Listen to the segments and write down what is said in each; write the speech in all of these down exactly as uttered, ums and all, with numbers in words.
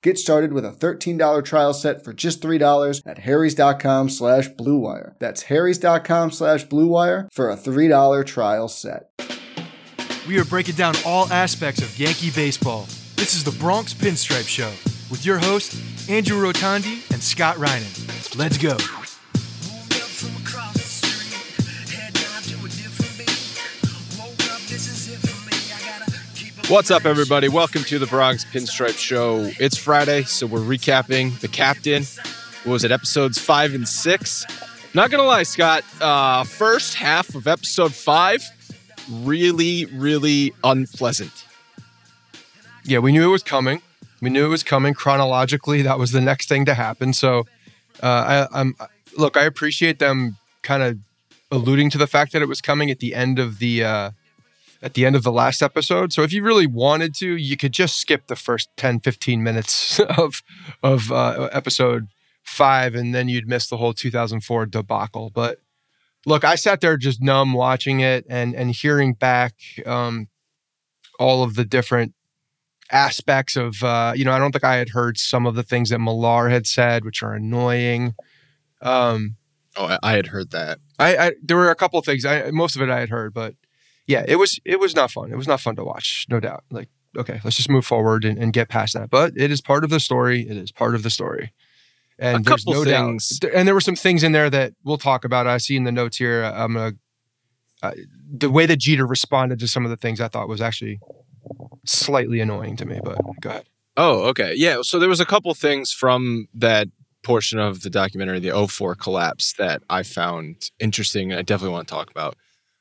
Get started with a thirteen dollars trial set for just three dollars at harrys.com slash bluewire. That's harrys.com slash bluewire for a three dollars trial set. We are breaking down all aspects of Yankee baseball. This is the Bronx Pinstripe Show with your hosts, Andrew Rotondi and Scott Reinen. Let's go. What's up, everybody? Welcome to the Bronx Pinstripe Show. It's Friday, so we're recapping The Captain. What was it, episodes five and six? Not gonna lie, Scott, uh, first half of episode five, really, really unpleasant. Yeah, we knew it was coming. We knew it was coming chronologically. That was the next thing to happen. So, uh, I, I'm look, I appreciate them kind of alluding to the fact that it was coming at the end of the... Uh, at the end of the last episode. So if you really wanted to, you could just skip the first ten, fifteen minutes of of uh, episode five, and then you'd miss the whole two thousand four debacle. But look, I sat there just numb watching it and and hearing back um, all of the different aspects of, uh, you know, I don't think I had heard some of the things that Millar had said, which are annoying. Um, oh, I had heard that. I, I There were a couple of things. I, most of it I had heard, but yeah, it was it was not fun. It was not fun to watch, no doubt. Like, okay, let's just move forward and, and get past that. But it is part of the story. It is part of the story. And a there's couple no things. Doubt. And there were some things in there that we'll talk about. I see in the notes here. I'm gonna, uh, the way that Jeter responded to some of the things I thought was actually slightly annoying to me. But go ahead. Oh, okay, yeah. So there was a couple things from that portion of the documentary, the oh four collapse, that I found interesting, and I definitely want to talk about.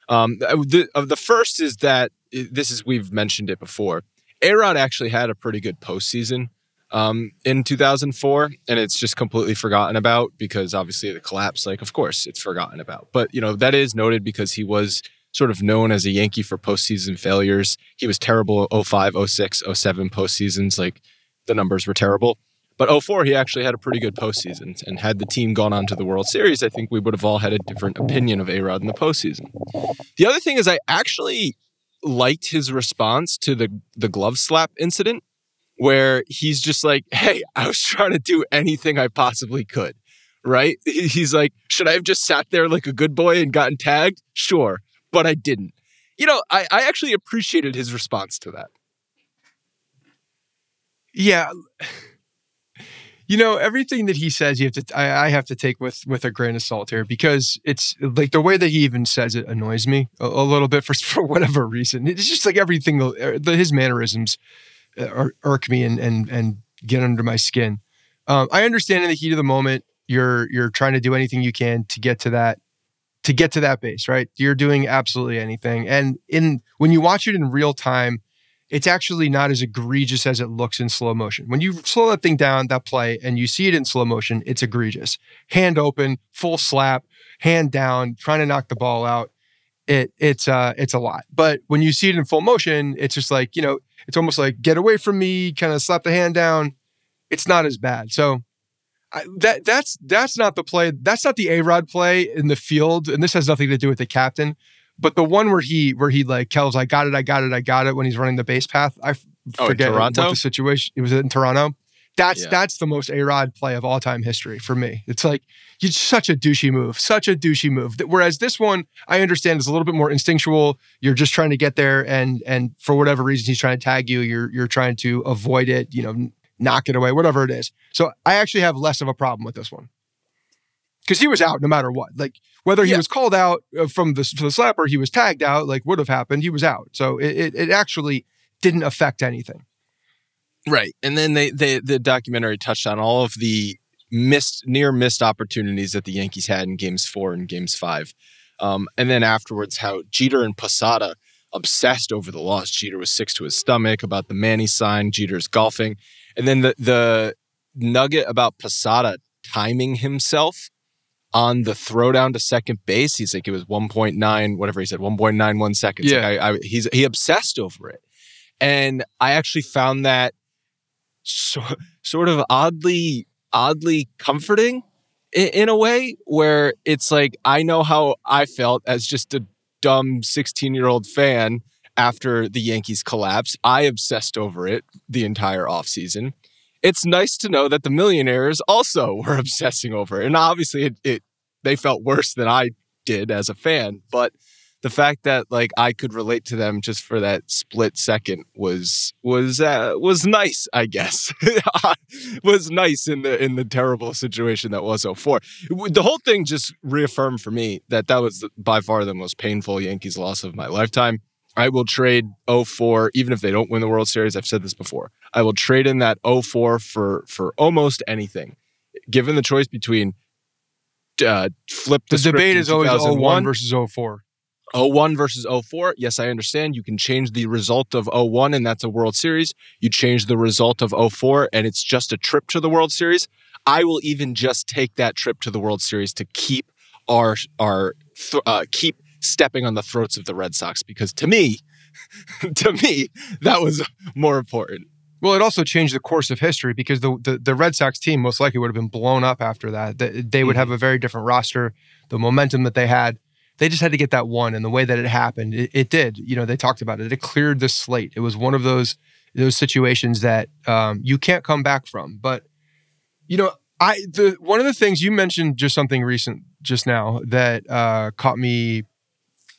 Um, the, the first is that, this is, we've mentioned it before, A-Rod actually had a pretty good postseason um, in two thousand four, and it's just completely forgotten about because obviously the collapse, like, of course, it's forgotten about. But, you know, that is noted because he was sort of known as a Yankee for postseason failures. He was terrible oh five, oh six, oh seven postseasons. Like, the numbers were terrible. But oh four, he actually had a pretty good postseason. And had the team gone on to the World Series, I think we would have all had a different opinion of A-Rod in the postseason. The other thing is I actually liked his response to the, the glove slap incident, where he's just like, hey, I was trying to do anything I possibly could, right? He's like, should I have just sat there like a good boy and gotten tagged? Sure, but I didn't. You know, I, I actually appreciated his response to that. Yeah. you know, everything that he says, you have to. I, I have to take with with a grain of salt here, because it's like the way that he even says it annoys me a, a little bit for for whatever reason. It's just like everything. The, his mannerisms uh, irk me and and and get under my skin. Um, I understand in the heat of the moment, you're you're trying to do anything you can to get to that to get to that base, right? You're doing absolutely anything, and in when you watch it in real time, it's actually not as egregious as it looks in slow motion. When you slow that thing down, that play, and you see it in slow motion, it's egregious. Hand open, full slap, hand down, trying to knock the ball out. It it's uh it's a lot. But when you see it in full motion, it's just like, you know, it's almost like get away from me, kind of slap the hand down. It's not as bad. So I, that that's that's not the play. That's not the A-Rod play in the field. And this has nothing to do with the captain. But the one where he, where he like, Kel's like, got it, I got it, I got it, when he's running the base path, I f- oh, forget what the situation, it was in Toronto. That's yeah. that's the most A-Rod play of all time history for me. It's like, you such a douchey move, such a douchey move. Whereas this one, I understand, is a little bit more instinctual. You're just trying to get there, and and for whatever reason, he's trying to tag you, you're you're trying to avoid it, you know, knock it away, whatever it is. So I actually have less of a problem with this one, because he was out no matter what. Like, whether he yeah. was called out from the, from the slap or he was tagged out, like would have happened, he was out. So it, it, it actually didn't affect anything. Right. And then they, they the documentary touched on all of the missed, near missed opportunities that the Yankees had in games four and games five. Um, and then afterwards, how Jeter and Posada obsessed over the loss. Jeter was sick to his stomach about the Manny sign, Jeter's golfing. And then the, the nugget about Posada timing himself on the throwdown to second base. He's like, it was one point nine, whatever he said, one point nine one seconds. Yeah. Like I, I, he's, he obsessed over it. And I actually found that so, sort of oddly, oddly comforting in, in a way, where it's like, I know how I felt as just a dumb sixteen-year-old fan after the Yankees collapse. I obsessed over it the entire offseason. It's nice to know that the millionaires also were obsessing over it. And obviously it, it they felt worse than I did as a fan. But the fact that like I could relate to them just for that split second was was uh, was nice, I guess. was nice in the in the terrible situation that was oh four. The whole thing just reaffirmed for me that that was by far the most painful Yankees loss of my lifetime. I will trade oh four, even if they don't win the World Series. I've said this before. I will trade in that oh four for for almost anything. Given the choice between uh, flip the, the script debate is always oh one versus oh four. oh one versus oh four. Yes, I understand. You can change the result of oh one, and that's a World Series. You change the result of oh four, and it's just a trip to the World Series. I will even just take that trip to the World Series to keep our our th- uh, keep. stepping on the throats of the Red Sox, because to me, to me, that was more important. Well, it also changed the course of history, because the the, the Red Sox team most likely would have been blown up after that. They, they would mm-hmm. have a very different roster, the momentum that they had. They just had to get that one, and the way that it happened, it, it did. You know, they talked about it. It cleared the slate. It was one of those those situations that um, you can't come back from. But, you know, I the one of the things you mentioned, just something recent just now that uh, caught me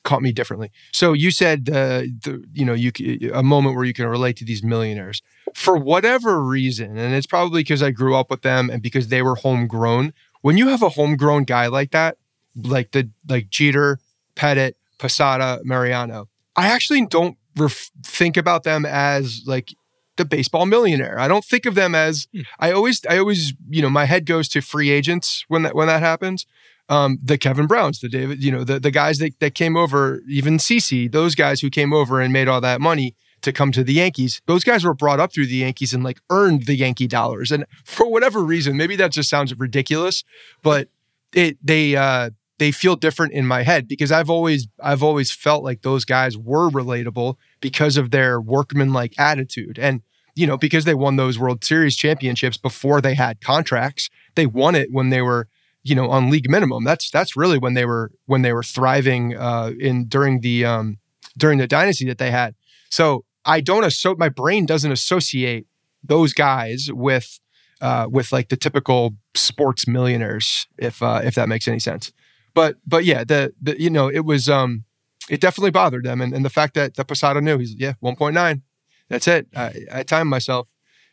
Caught me differently. So you said, uh, the, you know, you a moment where you can relate to these millionaires for whatever reason, and it's probably because I grew up with them and because they were homegrown. When you have a homegrown guy like that, like the like Jeter, Pettitte, Posada, Mariano, I actually don't ref- think about them as like the baseball millionaire. I don't think of them as. Mm. I always, I always, you know, my head goes to free agents when that when that happens. Um, the Kevin Browns, the David, you know, the, the guys that, that came over, even C C, those guys who came over and made all that money to come to the Yankees, those guys were brought up through the Yankees and like earned the Yankee dollars. And for whatever reason, maybe that just sounds ridiculous, but it, they, uh, they feel different in my head, because I've always, I've always felt like those guys were relatable because of their workmanlike attitude. And, you know, because they won those World Series championships before they had contracts, they won it when they were, you know, on league minimum. That's that's really when they were when they were thriving uh, in during the um, during the dynasty that they had. So I don't asso- my brain doesn't associate those guys with uh, with like the typical sports millionaires, if uh, if that makes any sense. But but yeah, the, the you know it was um, it definitely bothered them, and, and the fact that that Posada knew he's yeah one point nine, that's it. I, I timed myself.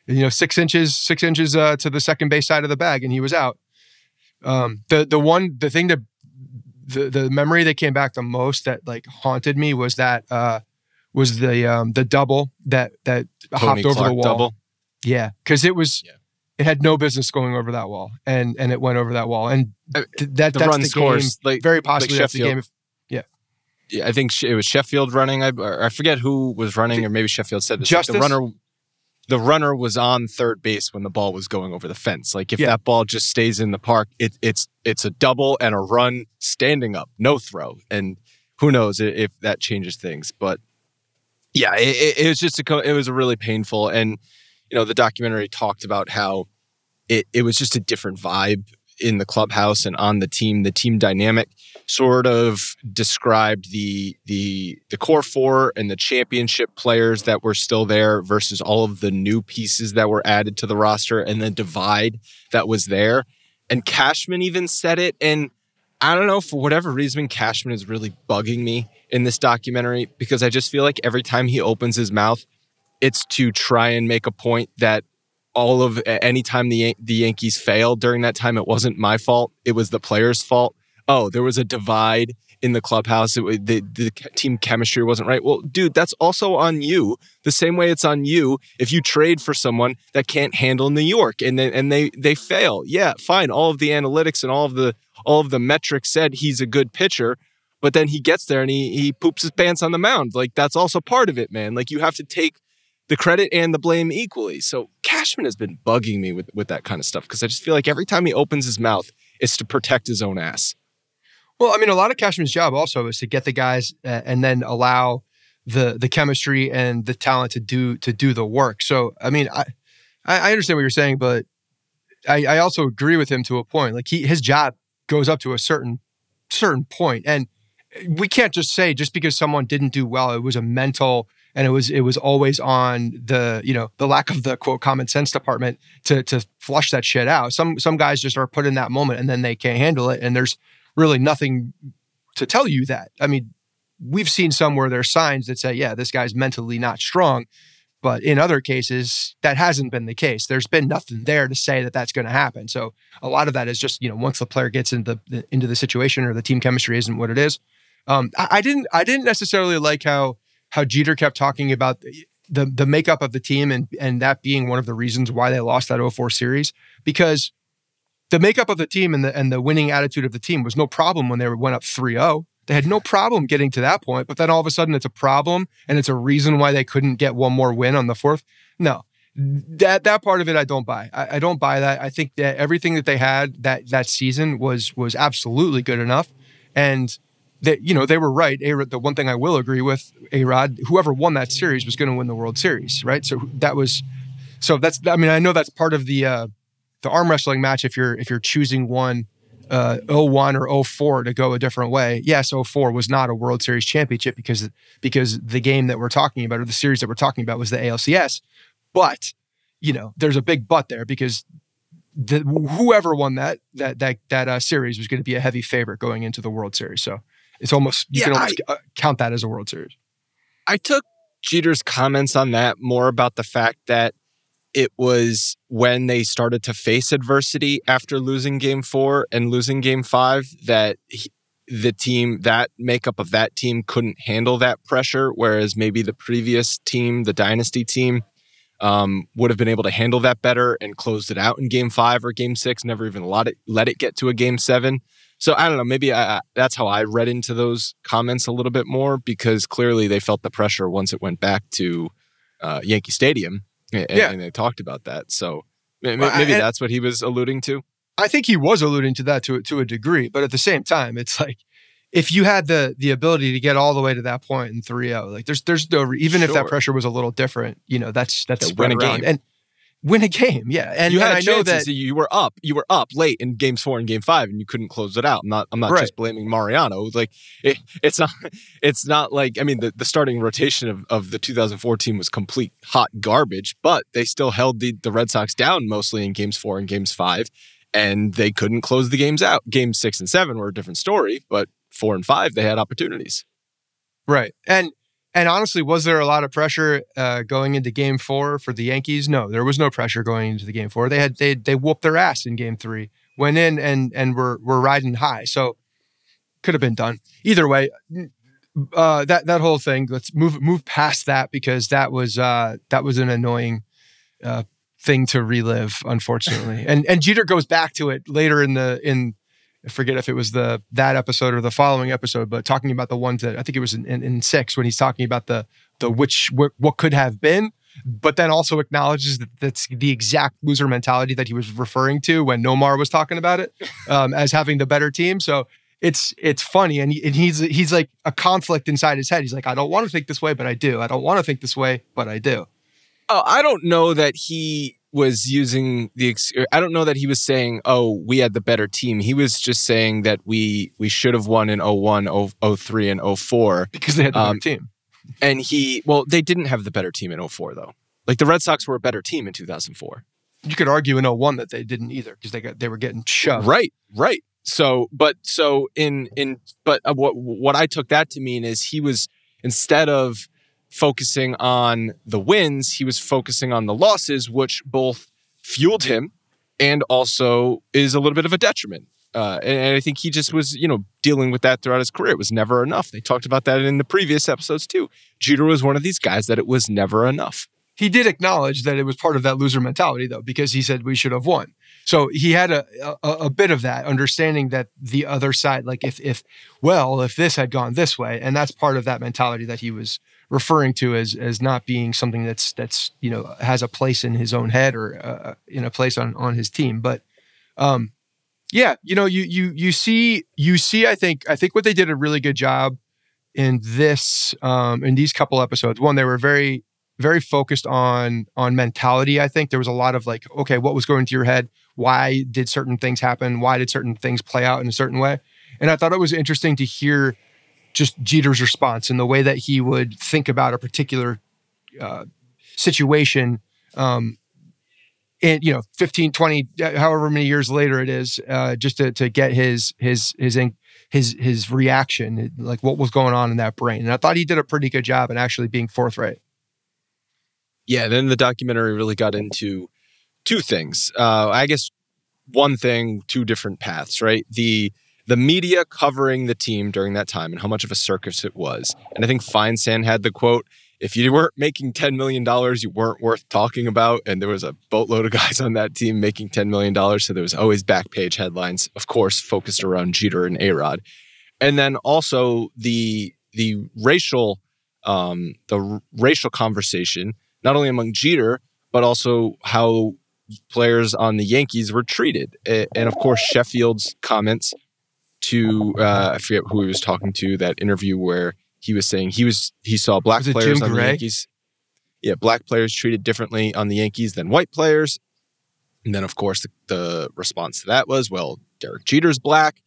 you know, six inches, six inches uh, to the second base side of the bag, and he was out. Um, the the one the thing that the the memory that came back the most that like haunted me was that uh, was the um, the double that that Tony hopped Clark over the wall. Double. Yeah, because it was. Yeah. It had no business going over that wall, and and it went over that wall, and th- that the that's run the scores, game. Like, very possibly like that's the game. If, yeah, yeah. I think she, it was Sheffield running. I or I forget who was running, the, or maybe Sheffield said this. Like the runner, the runner was on third base when the ball was going over the fence. Like if yeah. that ball just stays in the park, it, it's it's a double and a run standing up, no throw, and who knows if that changes things. But yeah, it, it was just a it was a really painful and. You know, the documentary talked about how it, it was just a different vibe in the clubhouse and on the team. The team dynamic sort of described the the the core four and the championship players that were still there versus all of the new pieces that were added to the roster and the divide that was there. And Cashman even said it. And I don't know, for whatever reason, Cashman is really bugging me in this documentary because I just feel like every time he opens his mouth, it's to try and make a point that all of any time the the Yankees failed during that time, it wasn't my fault. It was the players' fault. Oh, there was a divide in the clubhouse. It, the, the team chemistry wasn't right. Well, dude, that's also on you. The same way it's on you if you trade for someone that can't handle New York and they, and they they fail. Yeah, fine. All of the analytics and all of the all of the metrics said he's a good pitcher. But then he gets there and he he poops his pants on the mound. Like that's also part of it, man. Like you have to take the credit and the blame equally. So Cashman has been bugging me with, with that kind of stuff because I just feel like every time he opens his mouth, it's to protect his own ass. Well, I mean, a lot of Cashman's job also is to get the guys uh, and then allow the the chemistry and the talent to do to do the work. So, I mean, I I understand what you're saying, but I, I also agree with him to a point. Like he, his job goes up to a certain certain point, and we can't just say just because someone didn't do well, it was a mental. And it was it was always on the, you know, the lack of the quote common sense department to to flush that shit out. Some some guys just are put in that moment and then they can't handle it. And there's really nothing to tell you that. I mean, we've seen some where there's signs that say, yeah, this guy's mentally not strong. But in other cases, that hasn't been the case. There's been nothing there to say that that's going to happen. So a lot of that is just, you know, once the player gets into the into the situation or the team chemistry isn't what it is. Um, I, I didn't I didn't necessarily like how. How Jeter kept talking about the, the the makeup of the team and and that being one of the reasons why they lost that oh four series, because the makeup of the team and the and the winning attitude of the team was no problem when they went up three oh. They had no problem getting to that point, but then all of a sudden it's a problem and it's a reason why they couldn't get one more win on the fourth. No, that that part of it I don't buy. I, I don't buy that. I think that everything that they had that that season was was absolutely good enough, and. That, you know, they were right. A-Rod, the one thing I will agree with, A-Rod, whoever won that series was going to win the World Series, right? So that was, so that's. I mean, I know that's part of the uh, the arm wrestling match. If you're if you're choosing one, uh, oh one or oh four to go a different way. Yes, oh four was not a World Series championship because because the game that we're talking about or the series that we're talking about was the A L C S. But you know, there's a big but there because the, whoever won that that that that uh, series was going to be a heavy favorite going into the World Series. So. It's almost, you yeah, can almost I, count that as a World Series. I took Jeter's comments on that more about the fact that it was when they started to face adversity after losing game four and losing game five that he, the team, that makeup of that team couldn't handle that pressure, whereas maybe the previous team, the dynasty team, um, would have been able to handle that better and closed it out in game five or game six, never even let it, let it get to a game seven. So I don't know, maybe I, that's how I read into those comments a little bit more because clearly they felt the pressure once it went back to uh, Yankee Stadium and, yeah. and they talked about that. So maybe, well, maybe I, that's what he was alluding to. I think he was alluding to that to, to a degree, but at the same time, it's like if you had the the ability to get all the way to that point in three oh, like there's there's no, even sure. if that pressure was a little different, you know, that's that's yeah, win a game. And, Win a game, yeah, and you had and I know that you were up, you were up late in games four and game five, and you couldn't close it out. I'm not, I'm not right. just blaming Mariano. Like it, it's not, it's not like I mean the, the starting rotation of, of the two thousand four team was complete hot garbage, but they still held the, the Red Sox down mostly in games four and games five, and they couldn't close the games out. Games six and seven were a different story, but four and five they had opportunities, right? And And honestly, was there a lot of pressure uh, going into Game Four for the Yankees? No, there was no pressure going into the Game Four. They had they they whooped their ass in Game Three, went in and and were were riding high. So could have been done either way. Uh, that that whole thing. Let's move move past that because that was uh, that was an annoying uh, thing to relive, unfortunately. and and Jeter goes back to it later in the in. I forget if it was the that episode or the following episode, but talking about the ones that I think it was in, in, in six when he's talking about the the which what, what could have been, but then also acknowledges that that's the exact loser mentality that he was referring to when Nomar was talking about it um, as having the better team. So it's it's funny, and, he, and he's he's like a conflict inside his head. He's like, I don't want to think this way, but I do. I don't want to think this way, but I do. Oh, I don't know that he was using the, I don't know that he was saying, oh, we had the better team. He was just saying that we we should have won in oh one, oh three, and oh four. Because they had the um, better team. And he, well, they didn't have the better team in oh four, though. Like, the Red Sox were a better team in two thousand four. You could argue in oh one that they didn't either, because they got they were getting shoved. Right, right. So, but, so, in, in but what what I took that to mean is he was, instead of focusing on the wins, he was focusing on the losses, which both fueled him and also is a little bit of a detriment. Uh, and, and I think he just was, you know, dealing with that throughout his career. It was never enough. They talked about that in the previous episodes too. Jeter was one of these guys that it was never enough. He did acknowledge that it was part of that loser mentality, though, because he said we should have won. So he had a, a, a bit of that, understanding that the other side, like if, if, well, if this had gone this way, and that's part of that mentality that he was referring to as as not being something that's, that's you know, has a place in his own head or uh, in a place on, on his team. But um, yeah, you know, you you you see, you see, I think, I think what they did a really good job in this, um, in these couple episodes. One, they were very, very focused on on mentality. I think there was a lot of like, okay, what was going through your head? Why did certain things happen? Why did certain things play out in a certain way? And I thought it was interesting to hear just Jeter's response and the way that he would think about a particular uh, situation. Um, and you know, fifteen, twenty, however many years later it is, uh, just to to get his his his his his reaction, like what was going on in that brain. And I thought he did a pretty good job in actually being forthright. Yeah, then the documentary really got into two things. Uh, I guess one thing, two different paths, right? The the media covering the team during that time and how much of a circus it was. And I think Feinstein had the quote, if you weren't making ten million dollars, you weren't worth talking about. And there was a boatload of guys on that team making ten million dollars. So there was always back page headlines, of course, focused around Jeter and A-Rod. And then also the, the, racial, um, the r- racial conversation, not only among Jeter, but also how players on the Yankees were treated. And of course, Sheffield's comments to, uh, I forget who he was talking to, that interview where he was saying he was he saw black players on the Yankees. Yeah, black players treated differently on the Yankees than white players. And then, of course, the, the response to that was, well, Derek Jeter's black.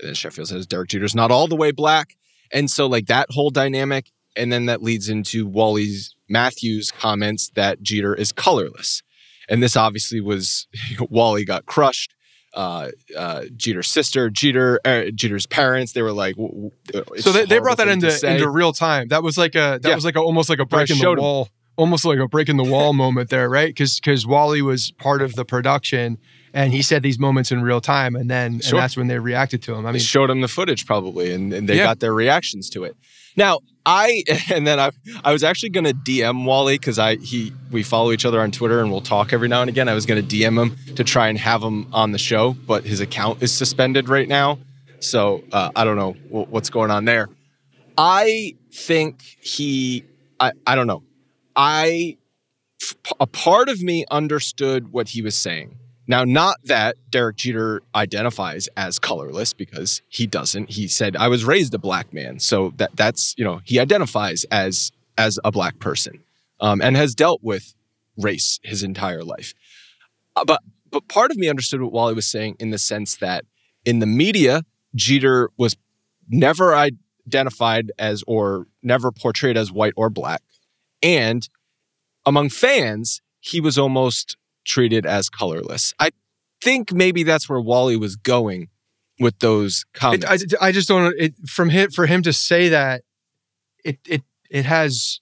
And then Sheffield says Derek Jeter's not all the way black. And so, like, that whole dynamic. And then that leads into Wally Matthews' comments that Jeter is colorless. And this obviously was, you know, Wally got crushed. Uh, uh, Jeter's sister, Jeter, uh, Jeter's parents, they were like, w- w- so they, they brought that into, into real time. That was like a, that yeah. was like a, almost like a break in the wall, him. almost like a break in the wall moment there, right? Because because Wally was part of the production and he said these moments in real time, and then sure. and that's when they reacted to him. I mean, they showed him the footage probably, and, and they yeah. got their reactions to it. Now, I and then I I was actually going to D M Wally because I he we follow each other on Twitter and we'll talk every now and again. I was going to D M him to try and have him on the show, but his account is suspended right now. So uh, I don't know what's going on there. I think he, I, I don't know. I, a part of me understood what he was saying. Now, not that Derek Jeter identifies as colorless, because he doesn't. He said, I was raised a black man. So that that's, you know, he identifies as as a black person um, and has dealt with race his entire life. Uh, but but part of me understood what Wally was saying in the sense that in the media, Jeter was never identified as or never portrayed as white or black. And among fans, he was almost treated as colorless. I think maybe that's where Wally was going with those comments. It, I, I just don't. It, from him for him to say that, it it it has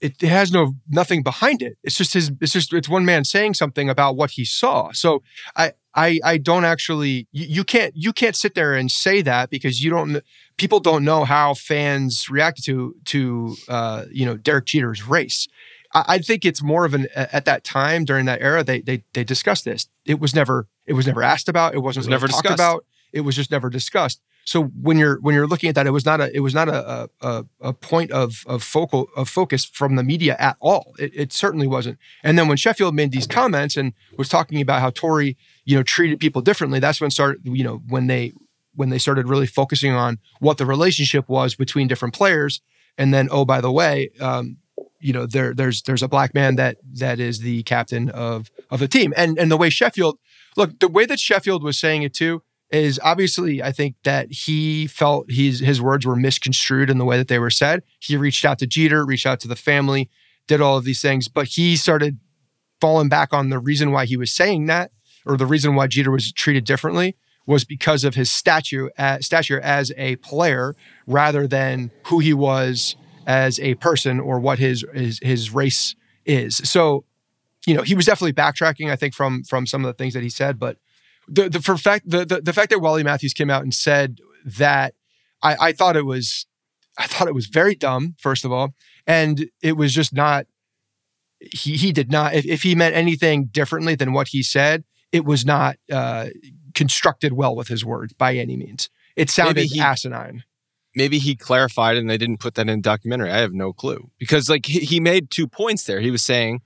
it, it has no nothing behind it. It's just his. It's just it's one man saying something about what he saw. So I I, I don't actually. You, you can't you can't sit there and say that because you don't. People don't know how fans reacted to to uh, you know Derek Jeter's race. I, I think it's more of an at that time during that era they they they discussed this. It was never it was never asked about. It wasn't it was really never talked discussed. about. It was just never discussed. So when you're when you're looking at that, it was not a it was not a a, a point of of focal of focus from the media at all. It, it certainly wasn't. And then when Sheffield made these comments and was talking about how Torre, you know, treated people differently, that's when started you know when they when they started really focusing on what the relationship was between different players. And then oh by the way, um, you know there there's there's a black man that that is the captain of of the team. And and the way Sheffield look the way that Sheffield was saying it too. Is obviously, I think that he felt his his words were misconstrued in the way that they were said. He reached out to Jeter, reached out to the family, did all of these things, but he started falling back on the reason why he was saying that, or the reason why Jeter was treated differently, was because of his stature as, stature as a player, rather than who he was as a person or what his his, his race is. So, you know, he was definitely backtracking, I think, from from some of the things that he said, but. The the for fact the, the the fact that Wally Matthews came out and said that I, I thought it was I thought it was very dumb, first of all, and it was just not he he did not if, if he meant anything differently than what he said, it was not uh, constructed well with his words by any means. It sounded he, asinine. Maybe he clarified and they didn't put that in the documentary. I have no clue, because like he, he made two points there. He was saying,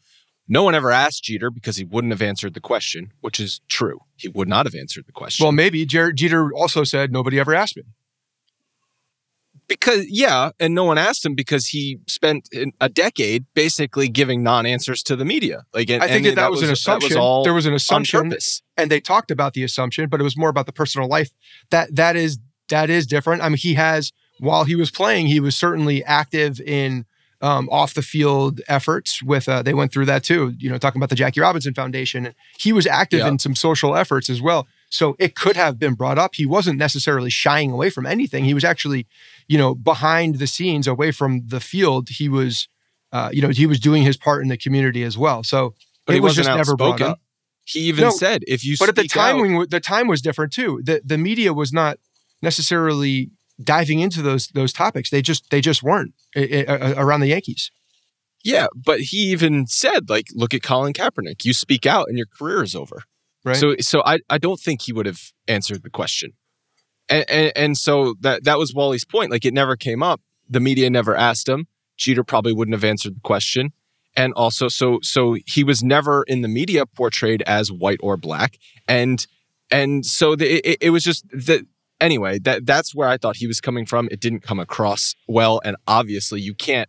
no one ever asked Jeter because he wouldn't have answered the question, which is true. He would not have answered the question. Well, maybe Jer- Jeter also said nobody ever asked me. Because, yeah, and no one asked him because he spent a decade basically giving non-answers to the media. Like, and, I think and that, that was, was an assumption. That was all there was an assumption, and they talked about the assumption, but it was more about the personal life. That that is that is different. I mean, he has, while he was playing, he was certainly active in. Um, off the field efforts with uh, they went through that too. You know, talking about the Jackie Robinson Foundation, he was active yeah. in some social efforts as well. So it could have been brought up. He wasn't necessarily shying away from anything. He was actually, you know, behind the scenes, away from the field. He was, uh, you know, he was doing his part in the community as well. So but it he was wasn't just outspoken. Never brought up. He even no, said, "If you," but speak at the time, out- the time was different too. The the media was not necessarily. Diving into those those topics, they just they just weren't I, I, around the Yankees. Yeah, but he even said, like, look at Colin Kaepernick. You speak out, and your career is over. Right. So, so I I don't think he would have answered the question, and and, and so that that was Wally's point. Like, it never came up. The media never asked him. Jeter probably wouldn't have answered the question, and also, so so he was never in the media portrayed as white or black, and and so the, it it was just the. Anyway, that that's where I thought he was coming from. It didn't come across well, and obviously you can't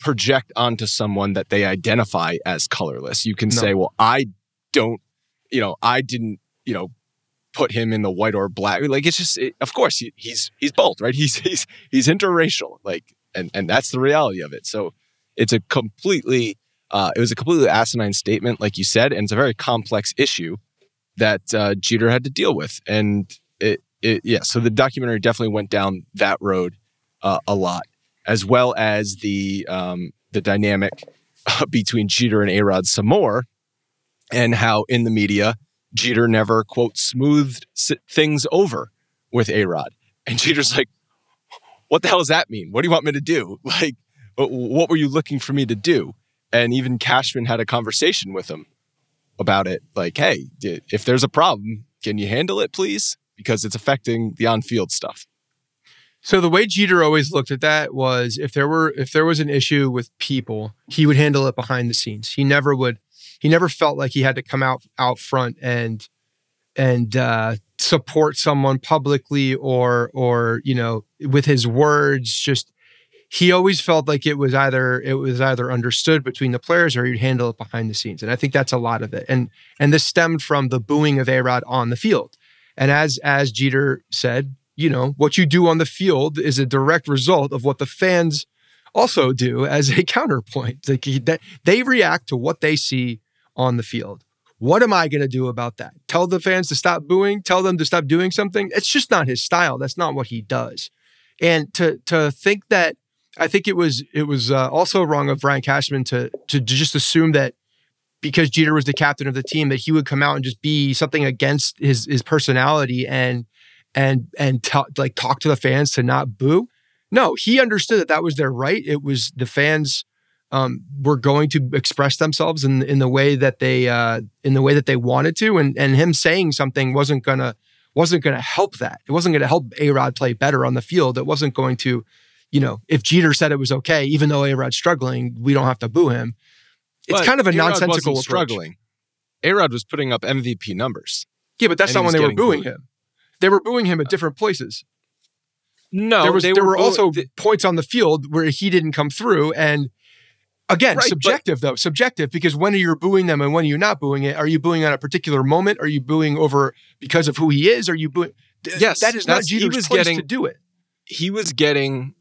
project onto someone that they identify as colorless. You can no. say, well, I don't, you know, I didn't, you know, put him in the white or black. Like, it's just, it, of course, he, he's he's both, right? He's he's he's interracial, like, and and that's the reality of it. So it's a completely, uh, it was a completely asinine statement, like you said, and it's a very complex issue that uh, Jeter had to deal with, and it. It, yeah, so the documentary definitely went down that road uh, a lot, as well as the um, the dynamic uh, between Jeter and A-Rod some more, and how in the media Jeter never, quote, smoothed things over with A-Rod. And Jeter's like, what the hell does that mean? What do you want me to do? Like, what were you looking for me to do? And even Cashman had a conversation with him about it. Like, hey, if there's a problem, can you handle it, please? Because it's affecting the on-field stuff. So the way Jeter always looked at that was, if there were if there was an issue with people, he would handle it behind the scenes. He never would. He never felt like he had to come out out front and and uh, support someone publicly or or you know with his words. Just he always felt like it was either it was either understood between the players or he'd handle it behind the scenes. And I think that's a lot of it. And and this stemmed from the booing of A-Rod on the field. And as as Jeter said, you know, what you do on the field is a direct result of what the fans also do as a counterpoint. Like he, that, they react to what they see on the field. What am I going to do about that? Tell the fans to stop booing? Tell them to stop doing something? It's just not his style. That's not what he does. And to to think that I think it was it was uh, also wrong of Brian Cashman to to just assume that because Jeter was the captain of the team that he would come out and just be something against his his personality and and and t- like talk to the fans to not boo. No, he understood that that was their right. It was the fans um, were going to express themselves in in the way that they uh, in the way that they wanted to, and and him saying something wasn't gonna wasn't gonna help that. It wasn't gonna help A-Rod play better on the field. It wasn't going to. You know, if Jeter said it was okay, even though A-Rod's struggling, we don't have to boo him. It's but kind of a A-Rod nonsensical approach. Struggling. A-Rod was putting up M V P numbers. Yeah, but that's not when they were booing him. They were booing him at different places. No, there was, there were, were also th- points on the field where he didn't come through. And again, right, subjective but, though, subjective, because when are you booing them and when are you not booing it? Are you booing on a particular moment? Are you booing over because of who he is? Are you booing? Yes, that is not Jeter's place getting, to do it. He was getting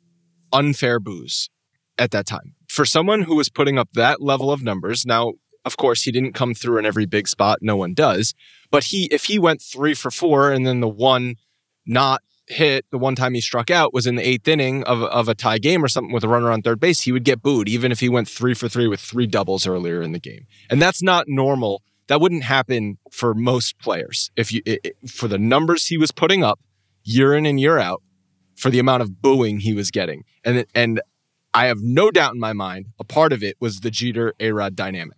unfair boos at that time. For someone who was putting up that level of numbers, now, of course, he didn't come through in every big spot. No one does. But he, if he went three for four and then the one not hit, the one time he struck out was in the eighth inning of, of a tie game or something with a runner on third base, he would get booed, even if he went three for three with three doubles earlier in the game. And that's not normal. That wouldn't happen for most players. If you, it, it, for the numbers he was putting up year in and year out, for the amount of booing he was getting. And and I have no doubt in my mind, a part of it was the Jeter-A-Rod dynamic.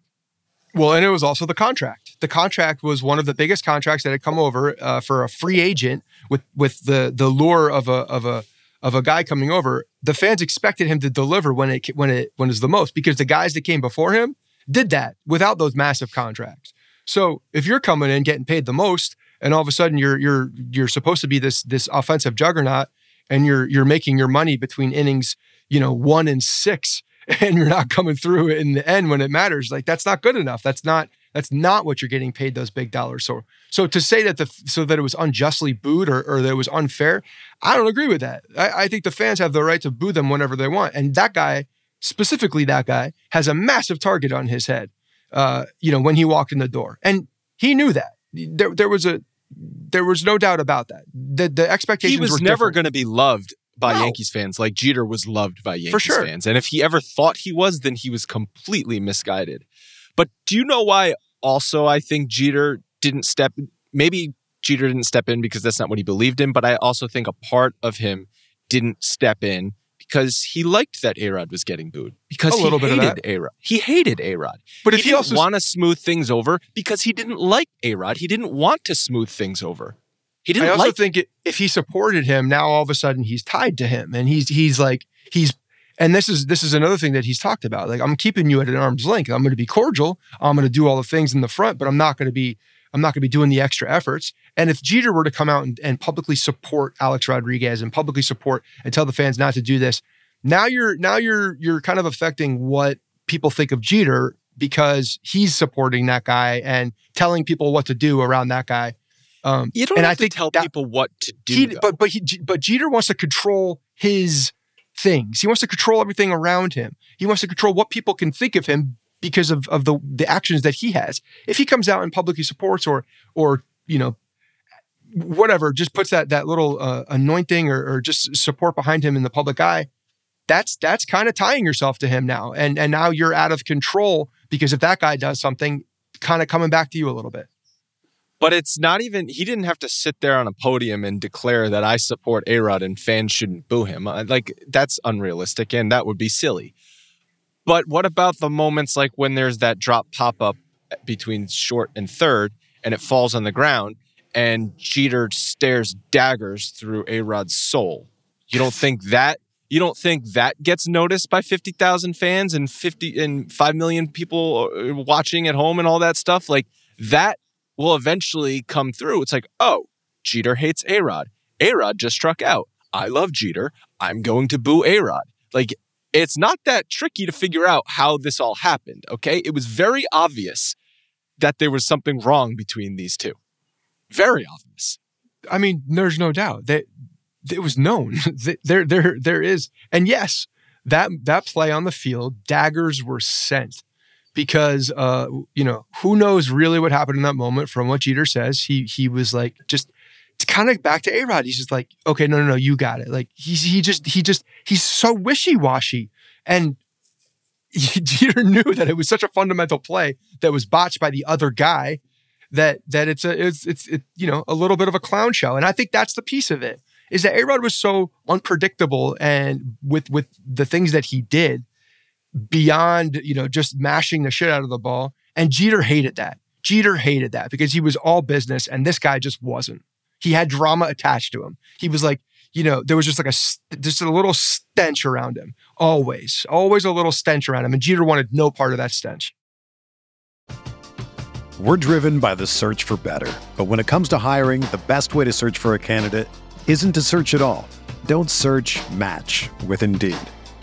Well, and it was also the contract. The contract was one of the biggest contracts that had come over uh, for a free agent with with the the lure of a of a of a guy coming over. The fans expected him to deliver when it when it when it's the most, because the guys that came before him did that without those massive contracts. So if you're coming in getting paid the most, and all of a sudden you're you're you're supposed to be this this offensive juggernaut, and you're you're making your money between innings, you know, one and six, and you're not coming through in the end when it matters. Like, that's not good enough. That's not that's not what you're getting paid those big dollars. So so to say that the so that it was unjustly booed or, or that it was unfair, I don't agree with that. I, I think the fans have the right to boo them whenever they want. And that guy, specifically that guy, has a massive target on his head, uh, you know, when he walked in the door. And he knew that. There there was a There was no doubt about that. The, the expectations were He was were never going to be loved by no. Yankees fans like Jeter was loved by Yankees For sure. fans. And if he ever thought he was, then he was completely misguided. But do you know why also I think Jeter didn't step... Maybe Jeter didn't step in because that's not what he believed in, but I also think a part of him didn't step in because he liked that A-Rod was getting booed. Because a he little hated bit of that. A-Rod. He hated A-Rod. But he if he didn't want to smooth things over because he didn't like A-Rod. He didn't want to smooth things over. He didn't like I also like think it, if he supported him, now all of a sudden he's tied to him. And he's he's like, he's, and this is this is another thing that he's talked about. Like, I'm keeping you at an arm's length. I'm going to be cordial. I'm going to do all the things in the front, but I'm not going to be, I'm not going to be doing the extra efforts. And if Jeter were to come out and, and publicly support Alex Rodriguez and publicly support and tell the fans not to do this, now you're now you're you're kind of affecting what people think of Jeter because he's supporting that guy and telling people what to do around that guy. Um, you don't and have I to think tell that, people what to do. He, but but he, but Jeter wants to control his things. He wants to control everything around him. He wants to control what people can think of him because of, of the the actions that he has. If he comes out and publicly supports or or you know. whatever, just puts that that little uh, anointing or, or just support behind him in the public eye, that's that's kind of tying yourself to him now. And and now you're out of control because if that guy does something, kind of coming back to you a little bit. But it's not even, he didn't have to sit there on a podium and declare that I support A-Rod and fans shouldn't boo him. Like, that's unrealistic and that would be silly. But what about the moments like when there's that drop pop-up between short and third and it falls on the ground and Jeter stares daggers through A-Rod's soul? You don't think that you don't think that gets noticed by fifty thousand fans and fifty and five million people watching at home and all that stuff? Like, that will eventually come through. It's like, oh, Jeter hates A-Rod. A-Rod just struck out. I love Jeter. I'm going to boo A-Rod. Like, it's not that tricky to figure out how this all happened, okay? It was very obvious that there was something wrong between these two. Very obvious. I mean, there's no doubt that it was known. there, there, there is, and yes, that that play on the field, daggers were sent because uh, you know who knows really what happened in that moment. From what Jeter says, he he was like just it's kind of back to A-Rod. He's just like, okay, no, no, no, you got it. Like he's, he just, he just, he's so wishy-washy. And Jeter knew that it was such a fundamental play that was botched by the other guy that, that it's a, it's, it's, it, you know, a little bit of a clown show. And I think that's the piece of it, is that A-Rod was so unpredictable and with, with the things that he did beyond, you know, just mashing the shit out of the ball. And Jeter hated that. Jeter hated that because he was all business and this guy just wasn't. He had drama attached to him. He was like, you know, there was just like a, just a little stench around him. Always, always a little stench around him. And Jeter wanted no part of that stench. We're driven by the search for better. But when it comes to hiring, the best way to search for a candidate isn't to search at all. Don't search, match with Indeed.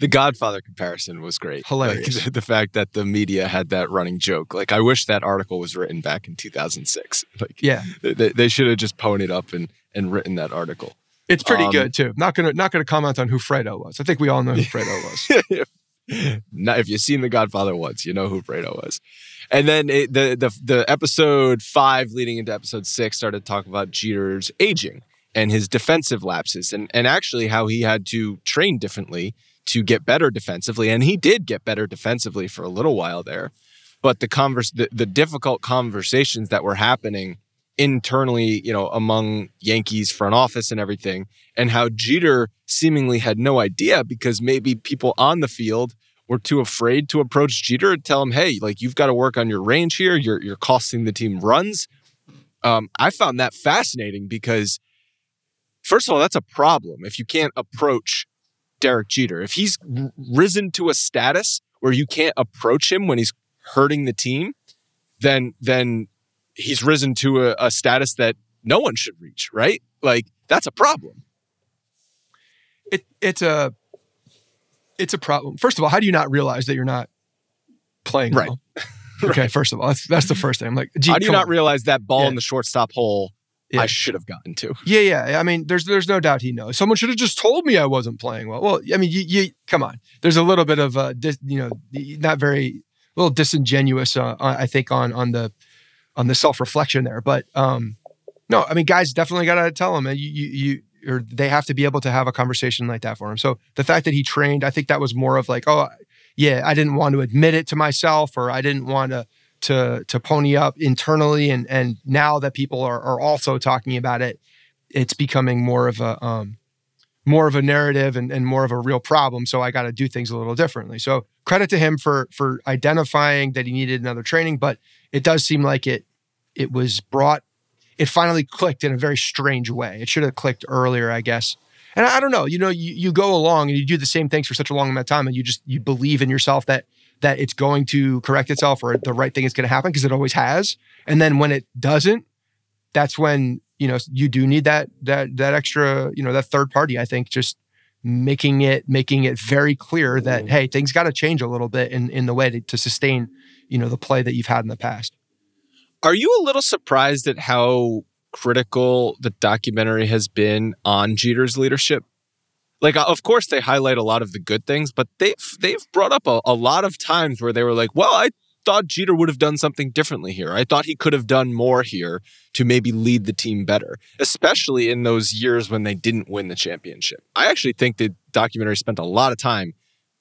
The Godfather comparison was great. Hilarious. Like, the fact that the media had that running joke. Like, I wish that article was written back in two thousand six. Like, yeah, they, they should have just ponied up and, and written that article. It's pretty um, good too. Not gonna not gonna comment on who Fredo was. I think we all know who Fredo was. Now, if you've seen The Godfather once, you know who Fredo was. And then it, the the the episode five leading into episode six started talking about Jeter's aging and his defensive lapses, and and actually how he had to train differently to get better defensively. And he did get better defensively for a little while there. But the converse, the, the difficult conversations that were happening internally, you know, among Yankees front office and everything, and how Jeter seemingly had no idea because maybe people on the field were too afraid to approach Jeter and tell him, hey, like, you've got to work on your range here. You're, you're costing the team runs. Um, I found that fascinating because, first of all, that's a problem. If you can't approach Derek Jeter, if he's risen to a status where you can't approach him when he's hurting the team, then then he's risen to a, a status that no one should reach, right? Like, that's a problem. It it's a it's a problem. First of all, how do you not realize that you're not playing right? Well? Okay, right. First of all, that's, that's the first thing. I'm like, how do you not on. realize that ball yeah. in the shortstop hole? Yeah. I should have gotten to. Yeah, yeah. I mean, there's there's no doubt he knows. Someone should have just told me I wasn't playing well. Well, I mean, you, you come on. There's a little bit of uh, dis, you know, not very, a little disingenuous, uh, I think, on on the on the self reflection there. But um, no, I mean, guys definitely got to tell him, and you, you you or they have to be able to have a conversation like that for him. So the fact that he trained, I think that was more of like, oh, yeah, I didn't want to admit it to myself, or I didn't want to. to to pony up internally. And and now that people are, are also talking about it, it's becoming more of a, um, more of a narrative and, and more of a real problem. So I got to do things a little differently. So credit to him for for identifying that he needed another training, but it does seem like it it was brought, it finally clicked in a very strange way. It should have clicked earlier, I guess. And I, I don't know, you know, you, you go along and you do the same things for such a long amount of time and you just, you believe in yourself that that it's going to correct itself or the right thing is going to happen because it always has. And then when it doesn't, that's when, you know, you do need that, that, that extra, you know, that third party, I think, just making it, making it very clear that, hey, things got to change a little bit in, in the way to, to sustain, you know, the play that you've had in the past. Are you a little surprised at how critical the documentary has been on Jeter's leadership? Like, of course, they highlight a lot of the good things, but they've, they've brought up a, a lot of times where they were like, well, I thought Jeter would have done something differently here. I thought he could have done more here to maybe lead the team better, especially in those years when they didn't win the championship. I actually think the documentary spent a lot of time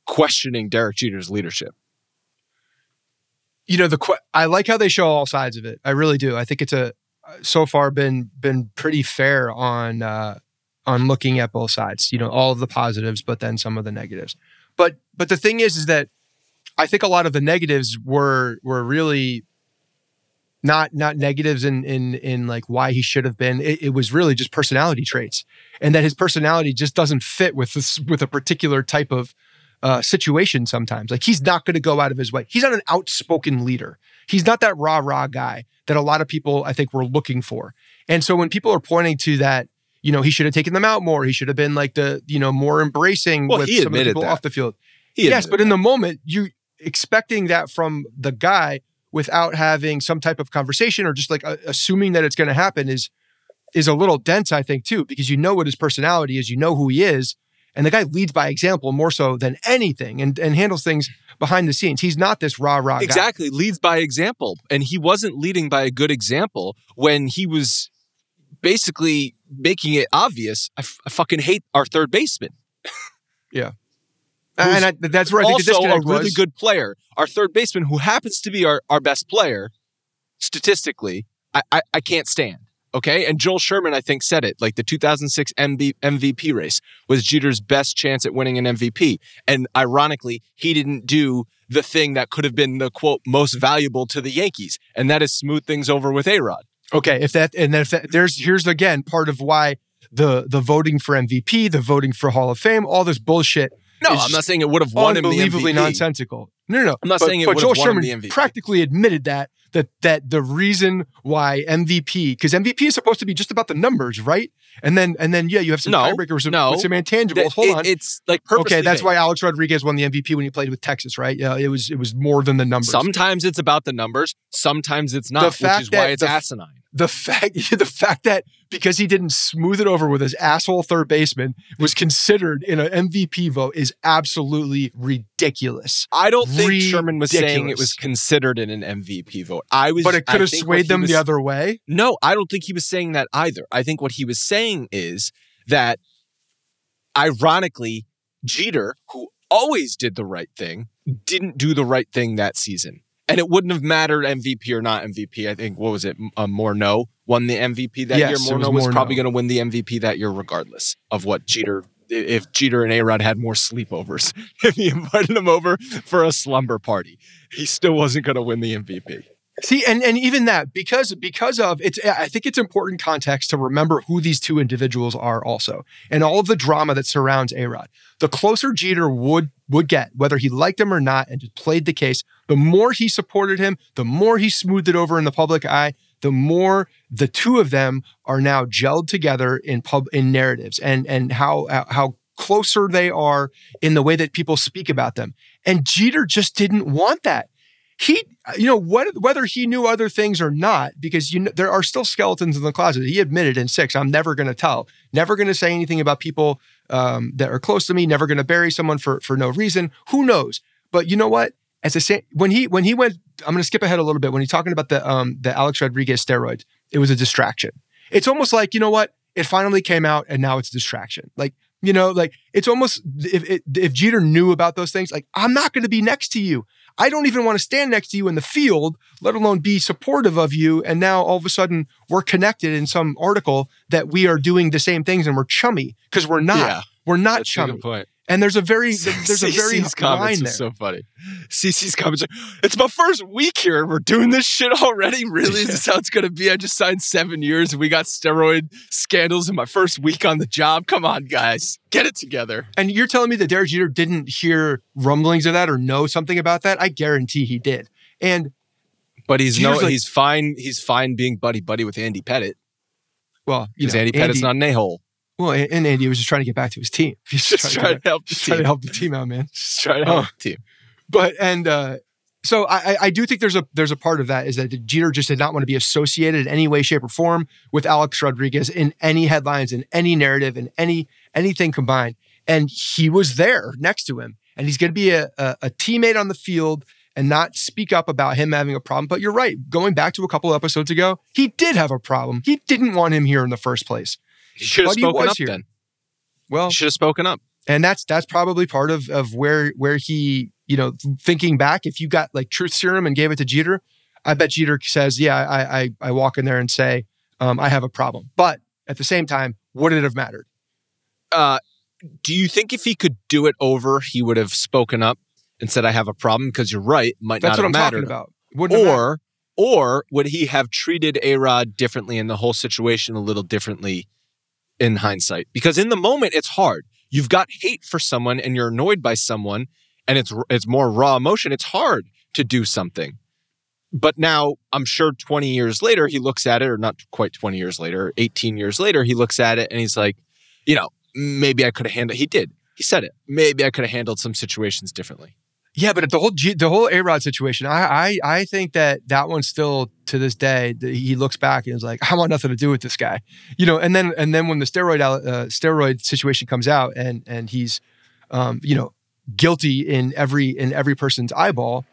questioning Derek Jeter's leadership. You know, the que- I like how they show all sides of it. I really do. I think it's a so far been been pretty fair on uh, on looking at both sides. You know, all of the positives, but then some of the negatives. But but the thing is, is that I think a lot of the negatives were were really not not negatives in in in like why he should have been. It, it was really just personality traits, and that his personality just doesn't fit with this, with a particular type of Uh, situation sometimes. Like, he's not going to go out of his way. He's not an outspoken leader. He's not that rah-rah guy that a lot of people, I think, were looking for. And so when people are pointing to that, you know, he should have taken them out more. He should have been like the, you know, more embracing well, with some of the people that. Off the field. He yes, but in the moment, you expecting that from the guy without having some type of conversation or just like uh, assuming that it's going to happen is is a little dense, I think, too, because you know what his personality is. You know who he is. And the guy leads by example more so than anything and, and handles things behind the scenes. He's not this rah-rah guy. Exactly. Leads by example. And he wasn't leading by a good example when he was basically making it obvious, I, f- I fucking hate our third baseman. Yeah. And I, that's where I think the disconnect was. Also a really good player. Our third baseman, who happens to be our, our best player, statistically, I, I, I can't stand. Okay, and Joel Sherman, I think, said it. Like, the two thousand six M V P race was Jeter's best chance at winning an M V P. And ironically, he didn't do the thing that could have been the, quote, most valuable to the Yankees. And that is smooth things over with A-Rod. Okay, if that, and if that, there's, here's again part of why the, the voting for M V P, the voting for Hall of Fame, all this bullshit. No, I'm not saying it would have won him the M V P. Unbelievably nonsensical. No, no, no. I'm not but, saying it would have won Sherman him the M V P. Practically admitted that. That that the reason why M V P, because M V P is supposed to be just about the numbers, right? And then and then yeah, you have some no, tiebreakers with no. some intangibles. Th- Hold it, on, it's like purposely okay. That's made. Why Alex Rodriguez won the M V P when he played with Texas, right? Yeah, it was it was more than the numbers. Sometimes it's about the numbers. Sometimes it's not, the which is why it's the, asinine. The fact the fact that because he didn't smooth it over with his asshole third baseman was considered in an M V P vote is absolutely ridiculous. I don't think ridiculous. Sherman was saying it was considered in an M V P vote. I was, but it could have swayed them was, the other way. No, I don't think he was saying that either. I think what he was saying is that, ironically, Jeter, who always did the right thing, didn't do the right thing that season. And it wouldn't have mattered M V P or not M V P. I think, what was it? Uh, Morneau won the M V P that yes, year. Morneau was, was probably going to win the M V P that year regardless of what Jeter, if Jeter and A-Rod had more sleepovers. If he invited him over for a slumber party, he still wasn't going to win the M V P. See, and, and even that, because because of, it's. I think it's important context to remember who these two individuals are also, and all of the drama that surrounds A-Rod. The closer Jeter would would get, whether he liked him or not, and just played the case, the more he supported him, the more he smoothed it over in the public eye, the more the two of them are now gelled together in pub in narratives and and how how closer they are in the way that people speak about them. And Jeter just didn't want that. He, you know, what, whether he knew other things or not, because you know, there are still skeletons in the closet. He admitted in six, I'm never going to tell, never going to say anything about people um, that are close to me, never going to bury someone for, for no reason. Who knows? But you know what? As I say, when he when he went, I'm going to skip ahead a little bit. When he's talking about the um, the Alex Rodriguez steroids, it was a distraction. It's almost like, you know what? It finally came out, and now it's a distraction. Like, you know, like it's almost if if, if Jeter knew about those things, like, I'm not going to be next to you. I don't even want to stand next to you in the field, let alone be supportive of you. And now all of a sudden we're connected in some article that we are doing the same things and we're chummy, because we're not. Yeah, we're not chummy. A good point. And there's a very, there's a very line there. So funny. C C's comments are, it's my first week here and we're doing this shit already? Really? Is this how it's going to be? I just signed seven years and we got steroid scandals in my first week on the job. Come on, guys. Get it together. And you're telling me that Derek Jeter didn't hear rumblings of that or know something about that? I guarantee he did. And But he's no, like, he's fine. He's fine being buddy-buddy with Andy Pettitte. Well, you know, Andy Pettitte's Andy, not an a-hole. Well, and Andy was just trying to get back to his team. He's just, just trying, to, to, help just trying to help the team out, man. Just trying to help oh. the team. But and uh, so I, I do think there's a there's a part of that is that Jeter just did not want to be associated in any way, shape, or form with Alex Rodriguez in any headlines, in any narrative, in any anything combined. And he was there next to him, and he's going to be a, a, a teammate on the field and not speak up about him having a problem. But you're right. Going back to a couple of episodes ago, he did have a problem. He didn't want him here in the first place. He should have spoken up here. then. Well, he should have spoken up. And that's that's probably part of of where where he, you know, thinking back, if you got like truth serum and gave it to Jeter, I bet Jeter says, yeah, I I, I walk in there and say, um, I have a problem. But at the same time, would it have mattered? Uh, do you think if he could do it over, he would have spoken up and said, I have a problem? Because you're right, might that's not have mattered. That's what I'm talking about. Wouldn't or, or would he have treated A-Rod differently and the whole situation a little differently in hindsight? Because in the moment, it's hard. You've got hate for someone and you're annoyed by someone and it's it's more raw emotion. It's hard to do something. But now, I'm sure twenty years later, he looks at it, or not quite twenty years later, eighteen years later, he looks at it and he's like, you know, maybe I could have handled, he did. He said it. Maybe I could have handled some situations differently. Yeah, but the whole G, the whole A-Rod situation, I, I I think that that one still to this day, the, he looks back and is like, I want nothing to do with this guy, you know. And then and then when the steroid uh, steroid situation comes out and and he's, um, you know, guilty in every in every person's eyeball,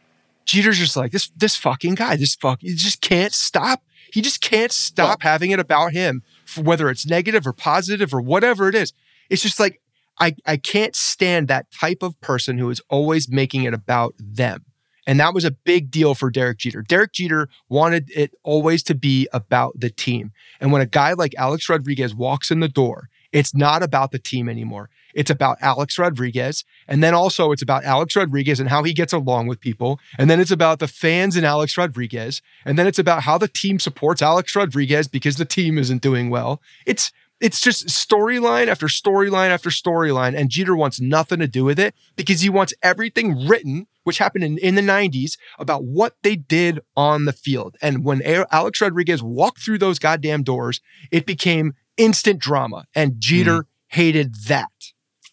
Jeter's just like this this fucking guy, this fuck, he just can't stop. He just can't stop well, having it about him, whether it's negative or positive or whatever it is. It's just like, I, I can't stand that type of person who is always making it about them. And that was a big deal for Derek Jeter. Derek Jeter wanted it always to be about the team. And when a guy like Alex Rodriguez walks in the door, it's not about the team anymore. It's about Alex Rodriguez. And then also it's about Alex Rodriguez and how he gets along with people. And then it's about the fans and Alex Rodriguez. And then it's about how the team supports Alex Rodriguez because the team isn't doing well. It's It's just storyline after storyline after storyline, and Jeter wants nothing to do with it because he wants everything written, which happened in, in the nineties, about what they did on the field. And when a- Alex Rodriguez walked through those goddamn doors, it became instant drama, and Jeter mm. hated that.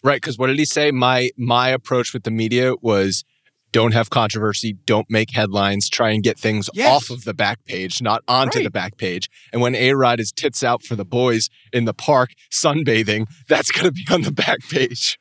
Right, because what did he say? My, my approach with the media was, don't have controversy, don't make headlines, try and get things yes. off of the back page, not onto right. the back page. And when A-Rod is tits out for the boys in the park sunbathing, that's going to be on the back page.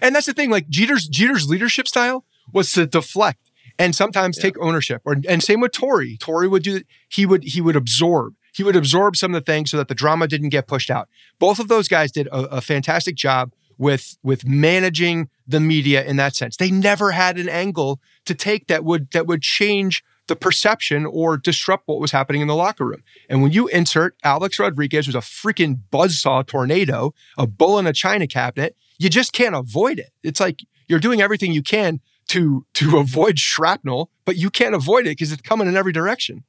And that's the thing, like Jeter's Jeter's leadership style was to deflect and sometimes yeah. take ownership. Or and same with Torre. Torre would do he would he would absorb. He would absorb some of the things so that the drama didn't get pushed out. Both of those guys did a, a fantastic job with with managing the media in that sense. They never had an angle to take that would that would change the perception or disrupt what was happening in the locker room. And when you insert Alex Rodriguez, who's a freaking buzzsaw tornado, a bull in a china cabinet, you just can't avoid it. It's like you're doing everything you can to to avoid shrapnel, but you can't avoid it because it's coming in every direction.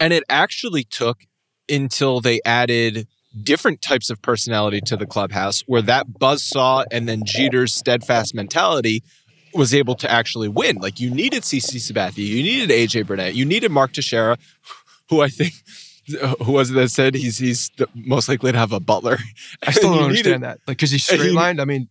And it actually took until they added different types of personality to the clubhouse where that buzzsaw and then Jeter's steadfast mentality was able to actually win. Like you needed C C Sabathia, you needed A J. Burnett, you needed Mark Teixeira, who I think, who was it that said he's he's the most likely to have a Butler? I still don't understand needed, that. Like, because he's straight-lined, he, I mean.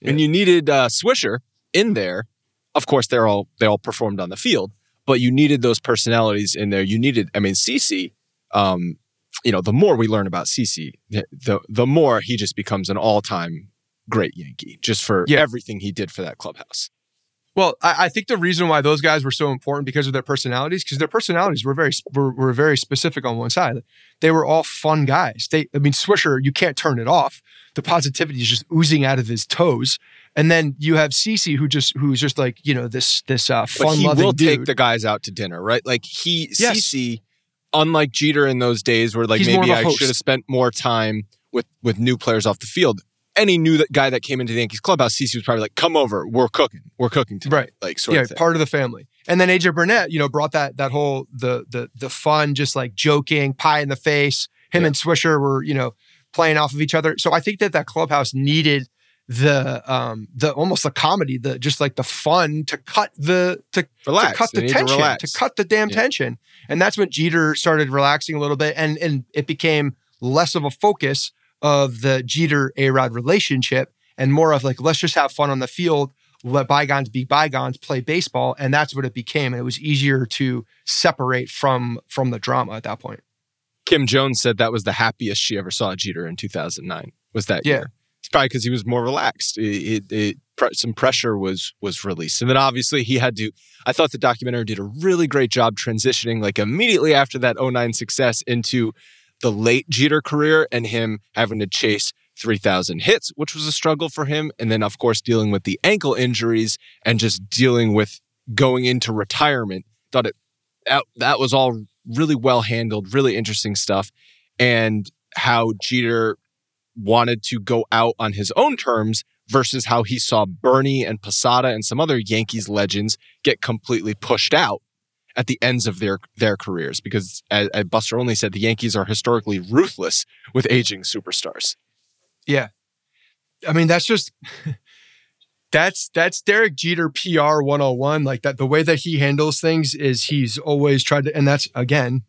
Yeah. And you needed uh, Swisher in there. Of course, they're all they all performed on the field, but you needed those personalities in there. You needed, I mean, C C, um, you know, the more we learn about C C, the the more he just becomes an all-time great Yankee, just for yeah. everything he did for that clubhouse. Well, I, I think the reason why those guys were so important because of their personalities, because their personalities were very were, were very specific on one side. They were all fun guys. They, I mean, Swisher, you can't turn it off. The positivity is just oozing out of his toes. And then you have CeCe, who just who's just like, you know, this this uh, fun-loving dude. But he will dude. take the guys out to dinner, right? Like he, yes. CeCe, unlike Jeter in those days, where like He's maybe I should have spent more time with with new players off the field. Any new that guy that came into the Yankees clubhouse, CeCe was probably like, "Come over, we're cooking, we're cooking today." Right, like sort yeah, of thing. Part of the family. And then A J. Burnett, you know, brought that that whole the the the fun, just like joking, pie in the face. Him yeah. and Swisher were, you know, playing off of each other. So I think that that clubhouse needed the um the almost the comedy, the just like the fun to cut the to, relax. to cut they the tension, to, to cut the damn yeah. tension. And that's when Jeter started relaxing a little bit, and and it became less of a focus of the Jeter-A-Rod relationship and more of like, let's just have fun on the field, let bygones be bygones, play baseball. And that's what it became. And it was easier to separate from from the drama at that point. Kim Jones said that was the happiest she ever saw Jeter in two thousand nine, was that yeah. year. It's probably because he was more relaxed. It, it, it, some pressure was was released. And then obviously he had to, I thought the documentary did a really great job transitioning like immediately after that oh nine success into the late Jeter career and him having to chase three thousand hits, which was a struggle for him. And then, of course, dealing with the ankle injuries and just dealing with going into retirement. Thought it that, that was all really well handled, really interesting stuff. And how Jeter wanted to go out on his own terms versus how he saw Bernie and Posada and some other Yankees legends get completely pushed out at the ends of their their careers, because as, as Buster Olney said, the Yankees are historically ruthless with aging superstars. Yeah. I mean, that's just, that's that's Derek Jeter P R one oh one. Like that, the way that he handles things is he's always tried to, and that's, again,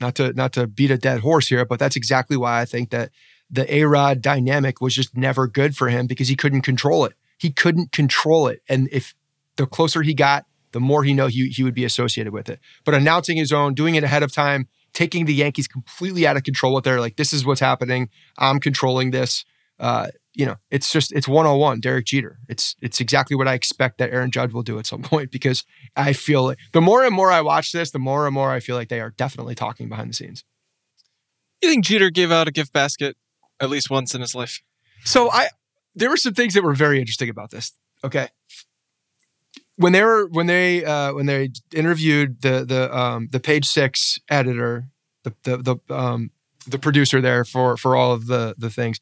not to not to beat a dead horse here, but that's exactly why I think that the A-Rod dynamic was just never good for him, because he couldn't control it. He couldn't control it. And if the closer he got, the more he know he, he would be associated with it. But announcing his own, doing it ahead of time, taking the Yankees completely out of control with their, like, this is what's happening, I'm controlling this. Uh, you know, it's just, it's one oh one, Derek Jeter. It's it's exactly what I expect that Aaron Judge will do at some point, because I feel like, the more and more I watch this, the more and more I feel like they are definitely talking behind the scenes. You think Jeter gave out a gift basket at least once in his life? So I, there were some things that were very interesting about this, okay? When they were when they uh, when they interviewed the the um, the Page Six editor, the the the um, the producer there for for all of the the things,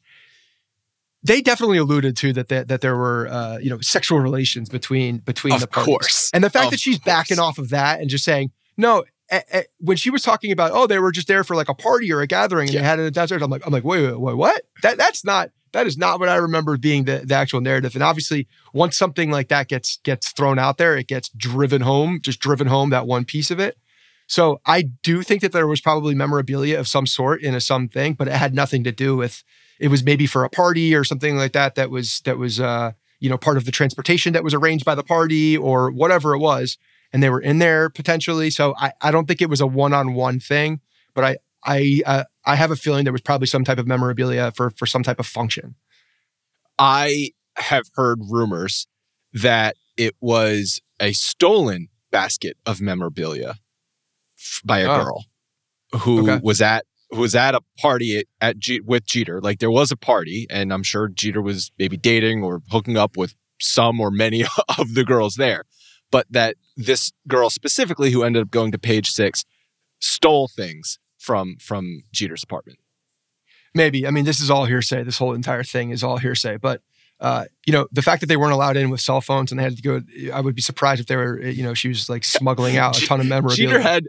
they definitely alluded to that that, that there were uh, you know, sexual relations between between of the parties. Course. And the fact of that she's course. backing off of that and just saying no, a, a, when she was talking about, oh, they were just there for like a party or a gathering and yeah. they had it downstairs. I'm like I'm like wait wait wait what that that's not. That is not what I remember being the, the actual narrative. And obviously, once something like that gets gets thrown out there, it gets driven home, just driven home, that one piece of it. So I do think that there was probably memorabilia of some sort in a some thing, but it had nothing to do with, it was maybe for a party or something like that that was, that was uh, you know, part of the transportation that was arranged by the party or whatever it was. And they were in there potentially. So I, I don't think it was a one-on-one thing, but I, I uh, I have a feeling there was probably some type of memorabilia for, for some type of function. I have heard rumors that it was a stolen basket of memorabilia f- by a oh. girl who okay. was at who was at a party at, at G- with Jeter. Like there was a party, and I'm sure Jeter was maybe dating or hooking up with some or many of the girls there. But that this girl specifically, who ended up going to Page Six, stole things from from Jeter's apartment. Maybe. I mean, this is all hearsay. This whole entire thing is all hearsay. But, uh, you know, the fact that they weren't allowed in with cell phones and they had to go, I would be surprised if they were, you know, she was like smuggling out a ton of memorabilia. Jeter had,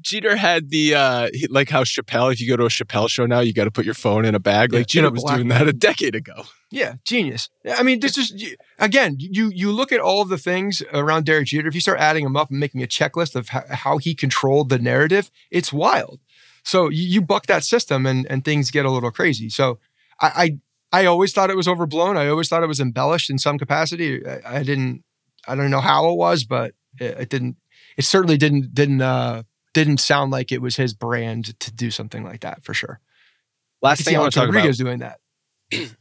Jeter had the, uh, like how Chappelle, if you go to a Chappelle show now, you got to put your phone in a bag. Like yeah, Jeter was doing that a decade ago. Yeah, genius. I mean, this is, again, you you look at all of the things around Derek Jeter, if you start adding them up and making a checklist of how, how he controlled the narrative, it's wild. So you buck that system and, and things get a little crazy. So I, I I always thought it was overblown. I always thought it was embellished in some capacity. I, I didn't I don't know how it was, but it, it didn't. It certainly didn't didn't uh, didn't sound like it was his brand to do something like that, for sure. Last thing I want to talk about is doing that.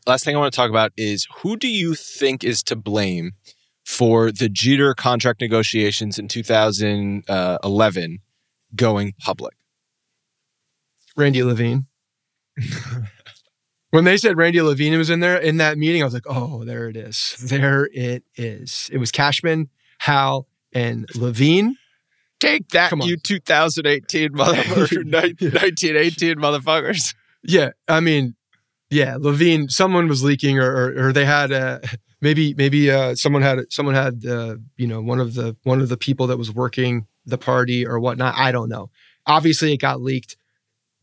Last thing I want to talk about is, who do you think is to blame for the Jeter contract negotiations in two thousand eleven going public? Randy Levine. When they said Randy Levine was in there in that meeting, I was like, oh, there it is. There it is. It was Cashman, Hal, and Levine. Take that, you two thousand eighteen motherfucker, nineteen eighteen motherfuckers. Yeah, I mean, yeah, Levine. Someone was leaking, or or, or they had a maybe maybe uh, someone had someone had uh, you know one of the one of the people that was working the party or whatnot. I don't know. Obviously, it got leaked.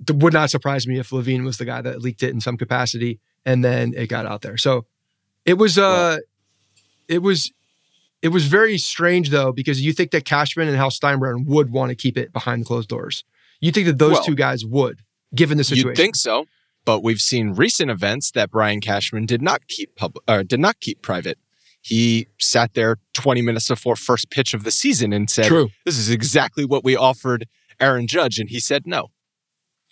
It would not surprise me if Levine was the guy that leaked it in some capacity, and then it got out there. So it was uh, yeah. it was. It was very strange, though, because you think that Cashman and Hal Steinbrenner would want to keep it behind closed doors. You think that those well, two guys would, given the situation. You'd think so, but we've seen recent events that Brian Cashman did not keep public, or did not keep private. He sat there twenty minutes before first pitch of the season and said, True. "This is exactly what we offered Aaron Judge," and he said no.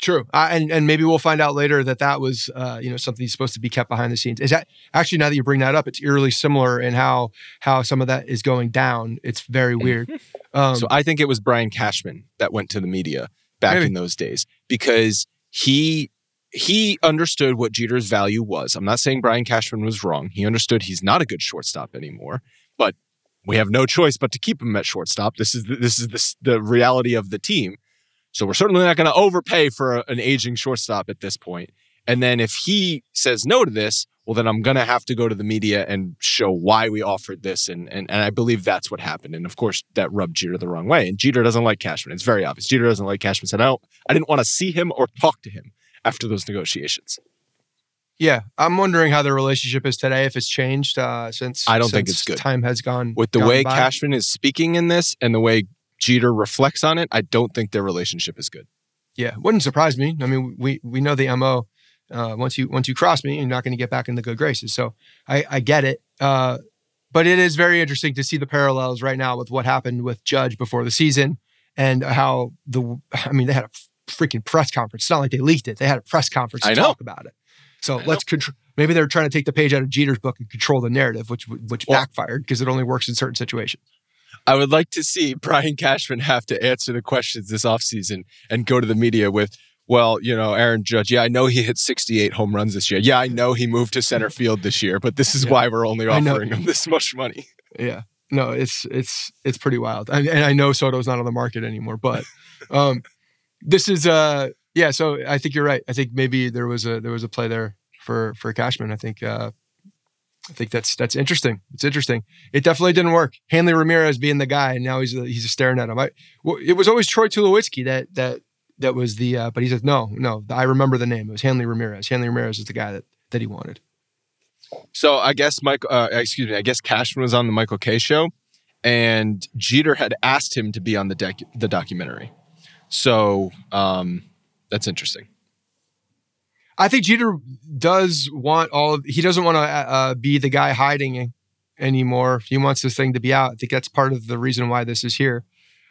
True, uh, and and maybe we'll find out later that that was uh, you know something that's supposed to be kept behind the scenes. Is that actually, now that you bring that up, it's eerily similar in how how some of that is going down. It's very weird. Um, so I think it was Brian Cashman that went to the media back maybe. in those days because he he understood what Jeter's value was. I'm not saying Brian Cashman was wrong. He understood he's not a good shortstop anymore, but we have no choice but to keep him at shortstop. This is the, this is the, the reality of the team. So we're certainly not going to overpay for a, an aging shortstop at this point. And then if he says no to this, well, then I'm going to have to go to the media and show why we offered this. And, and and I believe that's what happened. And of course, that rubbed Jeter the wrong way. And Jeter doesn't like Cashman. It's very obvious. Jeter doesn't like Cashman. Said, I, don't, I didn't want to see him or talk to him after those negotiations. Yeah. I'm wondering how their relationship is today, if it's changed uh, since I don't since think it's good. Time has gone With the gone way by. Cashman is speaking in this and the way Jeter reflects on it, I don't think their relationship is good. Yeah, wouldn't surprise me. I mean, we we know the M O. Uh, once you once you cross me, you're not going to get back in the good graces. So I, I get it. Uh, but it is very interesting to see the parallels right now with what happened with Judge before the season and how the, I mean, they had a freaking press conference. It's not like they leaked it. They had a press conference to talk about it. So I let's contr- maybe they're trying to take the page out of Jeter's book and control the narrative, which which well, backfired because it only works in certain situations. I would like to see Brian Cashman have to answer the questions this offseason and go to the media with, well, you know, Aaron Judge, yeah, I know he hit sixty-eight home runs this year. Yeah, I know he moved to center field this year, but this is yeah. why we're only offering him this much money. Yeah. No, it's it's it's pretty wild. I, and I know Soto's not on the market anymore, but um, this is, uh, yeah, so I think you're right. I think maybe there was a there was a play there for, for Cashman. I think uh, I think that's that's interesting. It's interesting. It definitely didn't work. Hanley Ramirez being the guy, and now he's he's staring at him. I, well, it was always Troy Tulowitzki that that that was the. Uh, but he said no, no. I remember the name. It was Hanley Ramirez. Hanley Ramirez is the guy that that he wanted. So I guess Mike. Uh, excuse me. I guess Cashman was on the Michael Kay show, and Jeter had asked him to be on the doc, the documentary. So um, that's interesting. I think Jeter does want all of, he doesn't want to uh, be the guy hiding anymore. He wants this thing to be out. I think that's part of the reason why this is here.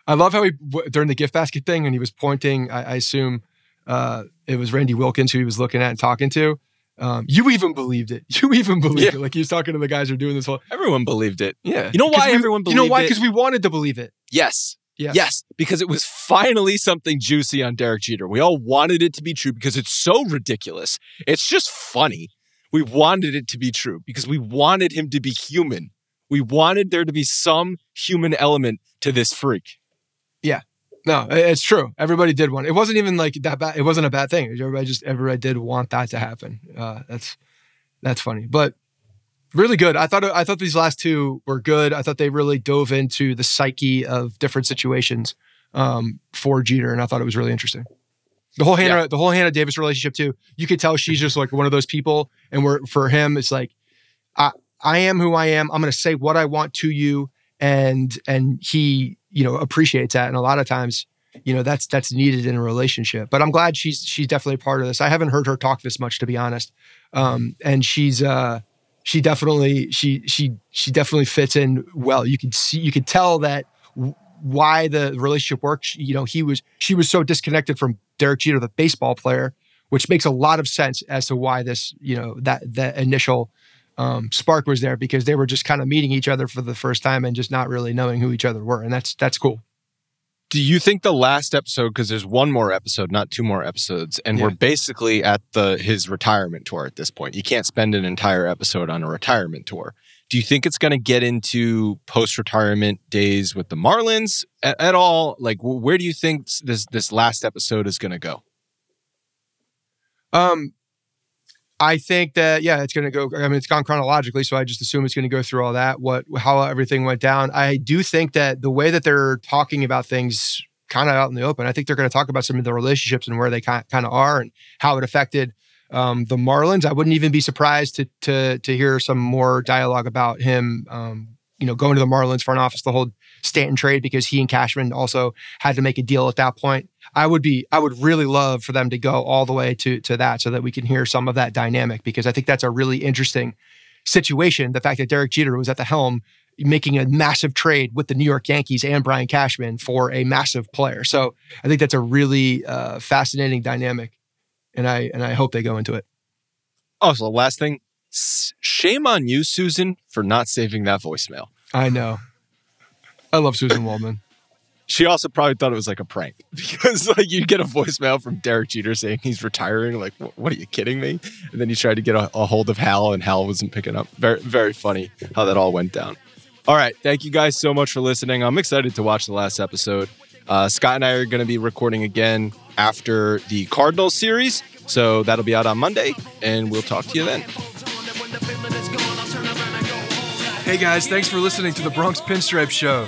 I love how he, during the gift basket thing, and he was pointing, I, I assume uh, it was Randy Wilkins who he was looking at and talking to. Um, you even believed it. You even believed yeah. it. Like he was talking to the guys who are doing this whole. Everyone believed it. Yeah. You know why we, everyone believed it? You know why? Because we wanted to believe it. Yes. Yes. yes, because it was finally something juicy on Derek Jeter. We all wanted it to be true because it's so ridiculous. It's just funny. We wanted it to be true because we wanted him to be human. We wanted there to be some human element to this freak. Yeah. No, it's true. Everybody did want it. It wasn't even like that bad. It wasn't a bad thing. Everybody just, everybody did want that to happen. Uh, that's, that's funny. But really good. I thought I thought these last two were good. I thought they really dove into the psyche of different situations um, for Jeter, and I thought it was really interesting. The whole Hannah, yeah. the whole Hannah Davis relationship too. You could tell she's just like one of those people, and we're, for him, it's like I I am who I am. I'm going to say what I want to you, and and he you know appreciates that. And a lot of times, you know, that's that's needed in a relationship. But I'm glad she's she's definitely a part of this. I haven't heard her talk this much, to be honest, um, and she's. Uh, She definitely, she she she definitely fits in well. You can see, you can tell that w- why the relationship worked. She, you know, he was, she was so disconnected from Derek Jeter, the baseball player, which makes a lot of sense as to why this, you know, that that initial um, spark was there because they were just kind of meeting each other for the first time and just not really knowing who each other were. And that's that's cool. Do you think the last episode, because there's one more episode, not two more episodes, and yeah. we're basically at the his retirement tour at this point. You can't spend an entire episode on a retirement tour. Do you think it's going to get into post-retirement days with the Marlins at, at all? Like, where do you think this this last episode is going to go? Um, I think that, yeah, it's going to go, I mean, it's gone chronologically, so I just assume it's going to go through all that, what, how everything went down. I do think that the way that they're talking about things kind of out in the open, I think they're going to talk about some of the relationships and where they kind of are and how it affected Um, the Marlins. I wouldn't even be surprised to to to hear some more dialogue about him, um, you know, going to the Marlins front office, the whole Stanton trade, because he and Cashman also had to make a deal at that point. I would be, I would really love for them to go all the way to to that, so that we can hear some of that dynamic, because I think that's a really interesting situation. The fact that Derek Jeter was at the helm, making a massive trade with the New York Yankees and Brian Cashman for a massive player. So I think that's a really uh, fascinating dynamic. And I and I hope they go into it. Also, last thing, shame on you, Susan, for not saving that voicemail. I know. I love Susan Waldman. She also probably thought it was like a prank, because like you get a voicemail from Derek Jeter saying he's retiring. Like, what are you kidding me? And then he tried to get a, a hold of Hal, and Hal wasn't picking up. Very, very funny how that all went down. All right, thank you guys so much for listening. I'm excited to watch the last episode. Uh, Scott and I are going to be recording again after the Cardinals series, so that'll be out on Monday, and we'll talk to you then. Hey guys, thanks for listening to the Bronx Pinstripe Show.